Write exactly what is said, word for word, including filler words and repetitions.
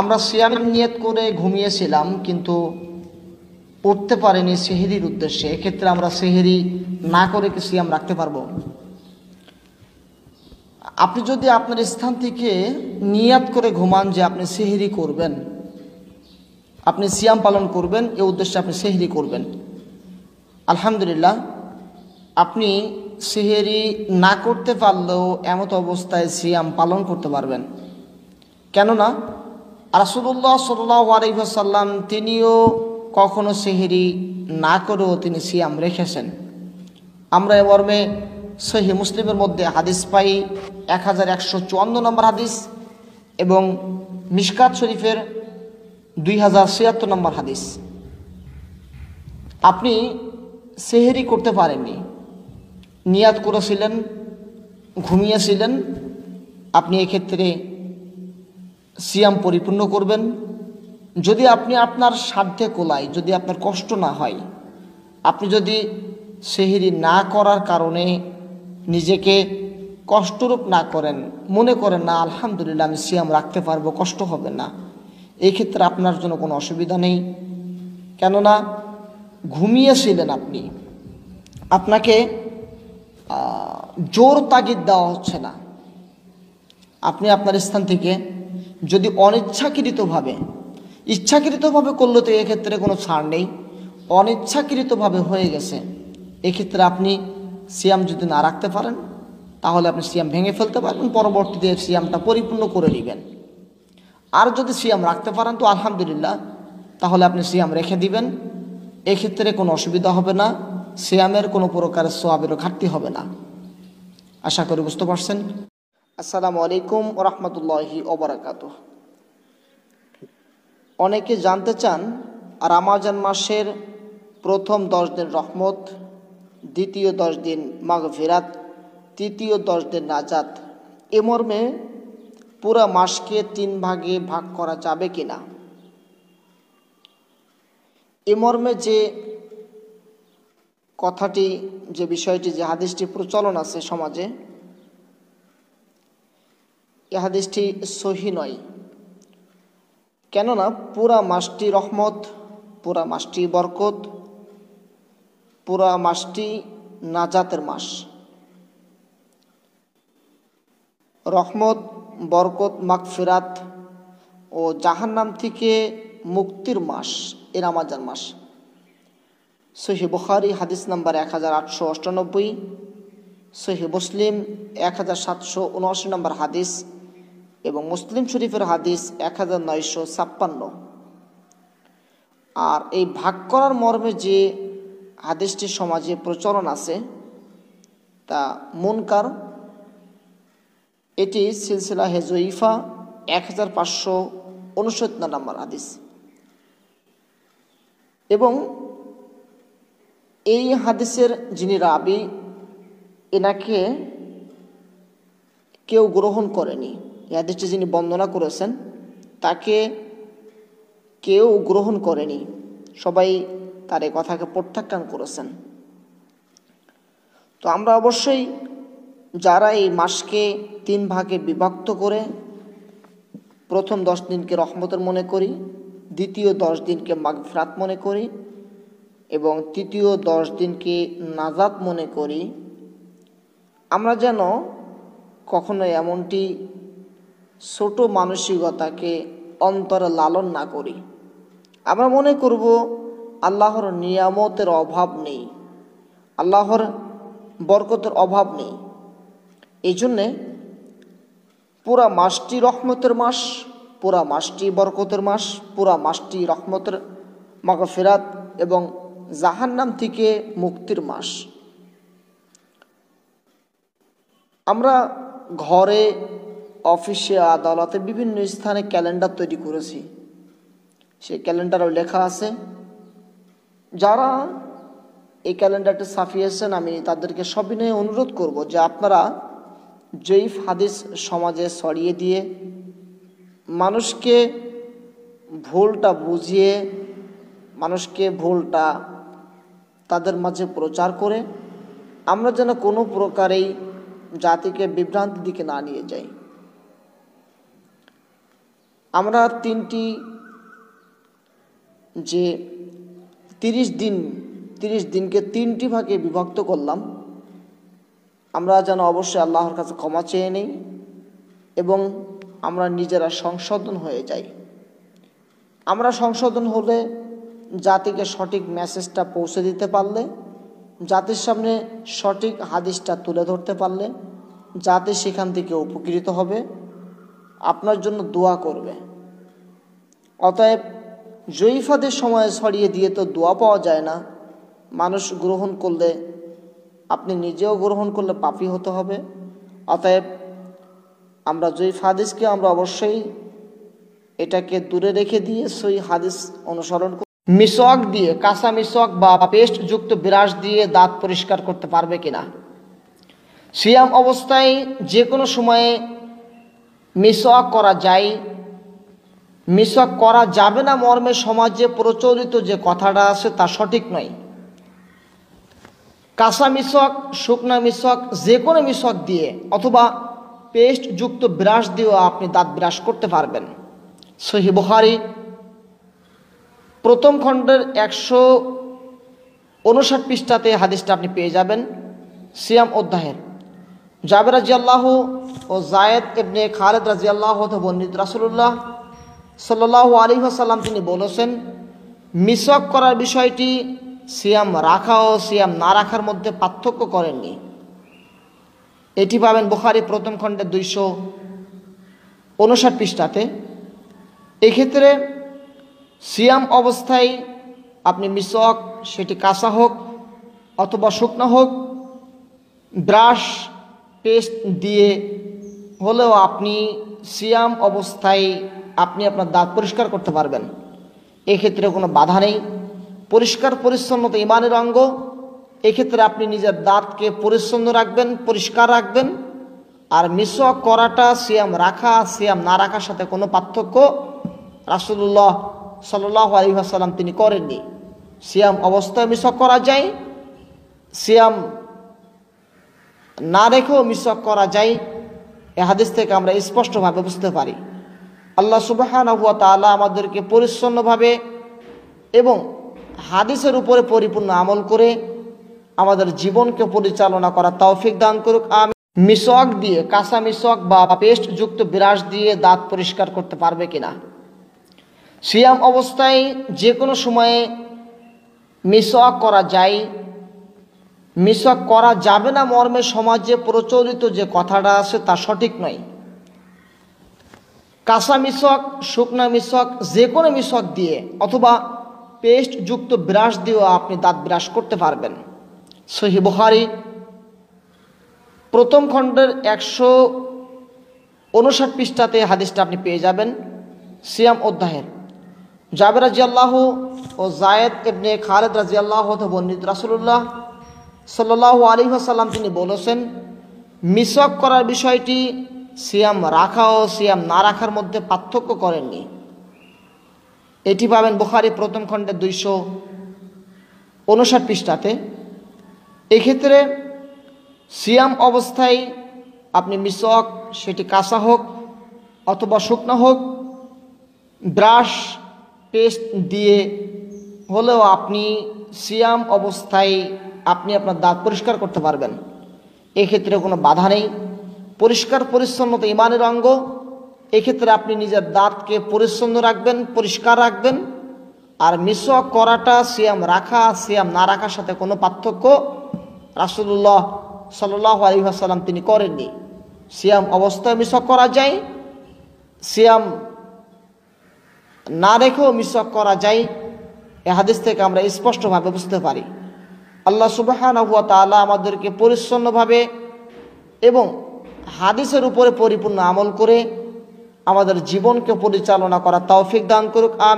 আমরা সিয়ামের নিয়ত করে ঘুমিয়েছিলাম কিন্তু পড়তে পারিনি সেহেরির উদ্দেশ্যে, এক্ষেত্রে আমরা সেহেরি না করে কি সিয়াম রাখতে পারবো? আপনি যদি আপনার স্থান থেকে নিয়াত করে ঘুমান যে আপনি সেহেরি করবেন, আপনি সিয়াম পালন করবেন, এ উদ্দেশ্যে আপনি সেহেরি করবেন, আলহামদুলিল্লাহ আপনি সেহেরি না করতে পারলেও এমত অবস্থায় সিয়াম পালন করতে পারবেন। কেননা রাসূলুল্লাহ সাল্লাল্লাহু আলাইহি ওয়াসাল্লাম তিনিও কখনো সেহেরি না করেও তিনি সিয়াম রেখেছেন। আমরা এ মর্মে সহিহ মুসলিমের মধ্যে হাদিস পাই এক হাজার একশো চুয়ান্ন নম্বর হাদিস এবং মিশকাত শরীফের দুই হাজার ছিয়াত্তর নম্বর হাদিস। আপনি সেহেরি করতে পারেননি, নিয়াত করেছিলেন, ঘুমিয়েছিলেন, আপনি এক্ষেত্রে সিয়াম পরিপূর্ণ করবেন যদি আপনি আপনার সাধ্যে কোলায়, যদি আপনার কষ্ট না হয়। আপনি যদি সেহেরি না করার কারণে নিজেকে কষ্টরূপ না করেন, মনে করেন না আলহামদুলিল্লাহ আমি সিয়াম রাখতে পারবো, কষ্ট হবে না, এক্ষেত্রে আপনার জন্য কোনো অসুবিধা নেই। কেননা ঘুমিয়েছিলেন আপনি, আপনাকে জোর তাগিদ দেওয়া হচ্ছে না। আপনি আপনার স্থান থেকে যদি অনিচ্ছাকৃতভাবে, ইচ্ছাকৃতভাবে করলে তো এক্ষেত্রে কোনো ছাড় নেই, অনিচ্ছাকৃতভাবে হয়ে গেছে, এক্ষেত্রে আপনি সিয়াম যদি না রাখতে পারেন তাহলে আপনি সিয়াম ভেঙে ফেলতে পারবেন, পরবর্তীতে সিয়ামটা পরিপূর্ণ করে নেবেন। আর যদি সিয়াম রাখতে পারেন তো আলহামদুলিল্লাহ, তাহলে আপনি সিয়াম রেখে দিবেন, এক্ষেত্রে কোনো অসুবিধা হবে না, সিয়ামের কোনো প্রকারের সওয়াবেরও ঘাটতি হবে না। আশা করি বুঝতে পারছেন। আসসালামু আলাইকুম ওয়া রাহমাতুল্লাহি ওয়া বারাকাতুহ। অনেকে জানতে চান রমাজান মাসের প্রথম দশ দিন রহমত, দ্বিতীয় দশ দিন মাগফিরাত, তৃতীয় দশ দিন নাজাত, এ মর্মে পুরো মাসকে তিন ভাগে ভাগ করা যাবে কিনা? এ মর্মে যে কথাটি, যে বিষয়টি, যে হাদিসটি প্রচলন আছে সমাজে, এ হাদিসটি সহি নয়। কেননা পুরা মাসটি রহমত, পুরা মাসটি বরকত, পুরা মাসটি নাজাতের মাস। রহমত, বরকত, মাগফিরাত ও জাহান্নাম থেকে মুক্তির মাস এ রমাজান মাস। সহিহ বুখারী হাদিস নাম্বার এক হাজার আটশো অষ্টানব্বই, সহিহ মুসলিম এক হাজার সাতশো উনআশি নম্বর হাদিস এবং মুসলিম শরীফের হাদিস এক হাজার নয়শো ছাপ্পান্ন। আর এই ভাগ করার মর্মে যে হাদিসটি সমাজে প্রচলন আছে তা মুনকার, এটি সিলসিলা হেজইফা এক হাজার পাঁচশো উনসত্তর নম্বর হাদিস। এবং এই হাদিসের যিনি রাবি এনাকে কেউ গ্রহণ করেনি, এই হাদিসটি যিনি বর্ণনা করেছেন তাকে কেউ গ্রহণ করেনি, সবাই তার এই কথাকে প্রত্যাখ্যান করেছেন। তো আমরা অবশ্যই যারা এই মাসকে তিন ভাগে বিভক্ত করে প্রথম দশ দিনকে রহমতের মনে করি, দ্বিতীয় দশ দিনকে মাগফিরাত মনে করি এবং তৃতীয় দশ দিনকে নাজাত মনে করি, আমরা যেন কখনো এমনটি ছোট মানসিকতাকে অন্তরে লালন না করি। আমরা মনে করব আল্লাহর নিয়ামতের অভাব নেই, আল্লাহর বরকতের অভাব নেই, এই জন্যে পুরা মাসটি রহমতের মাস, পুরা মাসটি বরকতের মাস, পুরা মাসটি রহমতের, মাগফিরাত এবং জাহান্নাম থেকে মুক্তির মাস। আমরা ঘরে, অফিসে, আদালতে বিভিন্ন স্থানে ক্যালেন্ডার তৈরি করেছি, সেই ক্যালেন্ডারেও লেখা আছে। যারা এই ক্যালেন্ডারটি ছাপিয়েছেন আমি তাদেরকে সবিনয়ে অনুরোধ করব যে আপনারা জয়ীফ হাদিস সমাজে ছড়িয়ে দিয়ে মানুষকে ভুলটা বুঝিয়ে, মানুষকে ভুলটা তাদের মাঝে প্রচার করে আমরা যেন কোনো প্রকারেই জাতিকে বিভ্রান্তির দিকে না নিয়ে যাই। আমরা তিনটি যে তিরিশ দিন তিরিশ দিনকে তিনটি ভাগে বিভক্ত করলাম, আমরা যেন অবশ্যই আল্লাহর কাছে ক্ষমা চেয়ে নেই এবং আমরা নিজেরা সংশোধন হয়ে যাই। আমরা সংশোধন হলে, জাতিকে সঠিক মেসেজটা পৌঁছে দিতে পারলে, জাতির সামনে সঠিক হাদিসটা তুলে ধরতে পারলে জাতি সেখান থেকে উপকৃত হবে, আপনার জন্য দোয়া করবে। অতএব জয়ীফাদের সময় ছড়িয়ে দিয়ে তো দোয়া পাওয়া যায় না, মানুষ গ্রহণ করলে আপনি নিজেও গ্রহণ করলে পাপী হতে হবে। অতএব আমরা জয়ীফ হাদিসকে আমরা অবশ্যই এটাকে দূরে রেখে দিয়ে সই হাদিস অনুসরণ করি। মিসওয়াক দিয়ে, কাঁচা মিসওয়াক বা পেস্টযুক্ত ব্রাশ দিয়ে দাঁত পরিষ্কার করতে পারবে কিনা? সিয়াম অবস্থায় যে কোনো সময়ে মিসওয়াক করা যায়, মিসওয়াক করা যাবে না মর্মে সমাজে প্রচলিত যে কথাটা আছে তা সঠিক নয়। কাঁচা মিসওয়াক, শুকনা মিসওয়াক, যে কোনো মিসওয়াক দিয়ে অথবা পেস্টযুক্ত ব্রাশ দিয়েও আপনি দাঁত ব্রাশ করতে পারবেন। সহিহ বুখারী প্রথম খণ্ডের একশো উনষাট পৃষ্ঠাতে হাদিসটা আপনি পেয়ে যাবেন, সিয়াম অধ্যায়ের। জাবের রাদিয়াল্লাহু ও যায়েদ ইবনে খালেদ রাদিয়াল্লাহু হতে বর্ণিত, রাসূলুল্লাহ সাল্লাল্লাহু আলাইহি ওয়াসাল্লাম তিনি বলেছেন, মিসওয়াক করার বিষয়টি সিয়াম রাখা ও সিয়াম না রাখার মধ্যে পার্থক্য করেননি। এটি পাবেন বুখারী প্রথম খণ্ডের দুইশো উনষাট পৃষ্ঠাতে। এক্ষেত্রে সিয়াম অবস্থায় আপনি মিসওয়াক, সেটি কাঁচা হোক অথবা শুকনো হোক, ব্রাশ পেস্ট দিয়ে হলেও আপনি সিয়াম অবস্থায় আপনি আপনার দাঁত পরিষ্কার করতে পারবেন, এক্ষেত্রে কোনো বাধা নেই। পরিষ্কার পরিচ্ছন্নতা ইমানের অঙ্গ, এক্ষেত্রে আপনি নিজের দাঁতকে পরিচ্ছন্ন রাখবেন, পরিষ্কার রাখবেন। আর মিসওয়াক করাটা সিয়াম রাখা সিয়াম না রাখার সাথে কোনো পার্থক্য রাসূলুল্লাহ সাল্লাল্লাহু আলাইহি ওয়াসাল্লাম তিনি করেননি। সিয়াম অবস্থায় মিসওয়াক করা যায়, সিয়াম না রেখেও মিসওয়াক করা যায়, এ হাদিস থেকে আমরা স্পষ্টভাবে বুঝতে পারি। আল্লাহ সুবহানাহু ওয়া তাআলা আমাদেরকে পরিচ্ছন্নভাবে এবং হাদিসের উপরে পরিপূর্ণ আমল করে আমাদের জীবনকে পরিচালনা করার তৌফিক দান করুক। আমি মিসওয়াক দিয়ে, কাঁচা মিসওয়াক বা পেস্টযুক্ত ব্রাশ দিয়ে দাঁত পরিষ্কার করতে পারবে কিনা? সিয়াম অবস্থায় যে কোনো সময়ে মিসওয়াক করা যায়, মিসওয়াক করা যাবে না মর্মে সমাজে প্রচলিত যে কথাটা আছে তা সঠিক নয়। কাঁচা মিসওয়াক, শুকনা মিসওয়াক, যে কোনো মিসওয়াক দিয়ে অথবা পেস্টযুক্ত ব্রাশ দিয়েও আপনি দাঁত ব্রাশ করতে পারবেন। সহিহ বুখারী প্রথম খণ্ডের একশো উনষাট পৃষ্ঠাতে হাদিসটা আপনি পেয়ে যাবেন, সিয়াম অধ্যায়ের। জাবের রাদিয়াল্লাহু ও যায়েদ ইবনে খালেদ রাদিয়াল্লাহু হতে বর্ণিত, রাসূলুল্লাহ সাল্লাল্লাহু আলাইহি ওয়াসাল্লাম তিনি বলেছেন, মিসওয়াক করার বিষয়টি সিয়াম রাখা ও সিয়াম না রাখার মধ্যে পার্থক্য করেননি। এটি পাবেন বুখারী প্রথম খণ্ডের দুইশো উনষাট পৃষ্ঠাতে। এক্ষেত্রে সিয়াম অবস্থায় আপনি মিসওয়াক, সেটি কাঁচা হোক অথবা শুকনো হোক, ব্রাশ পেস্ট দিয়ে হলেও আপনি সিয়াম অবস্থায় আপনি আপনার দাঁত পরিষ্কার করতে পারবেন, এক্ষেত্রে কোনো বাধা নেই। পরিষ্কার পরিচ্ছন্নতা ইমানের অঙ্গ, এক্ষেত্রে আপনি নিজের দাঁতকে পরিচ্ছন্ন রাখবেন, পরিষ্কার রাখবেন। আর মিসওয়াক করাটা সিয়াম রাখা সিয়াম না রাখার সাথে কোনো পার্থক্য রাসূলুল্লাহ সাল্লাল্লাহু আলাইহি ওয়াসাল্লাম তিনি করেননি। সিয়াম অবস্থায় মিসওয়াক করা যায়, সিয়াম না রেখেও মিসওয়াক করা যায়, এ হাদিস থেকে আমরা স্পষ্টভাবে বুঝতে পারি। আল্লাহ সুবহানাহু ওয়া তাআলা আমাদেরকে পরিচ্ছন্নভাবে এবং হাদিসের উপরে পরিপূর্ণ আমল করে আমাদের জীবনকে পরিচালনা করার তৌফিক দান করুক। আমি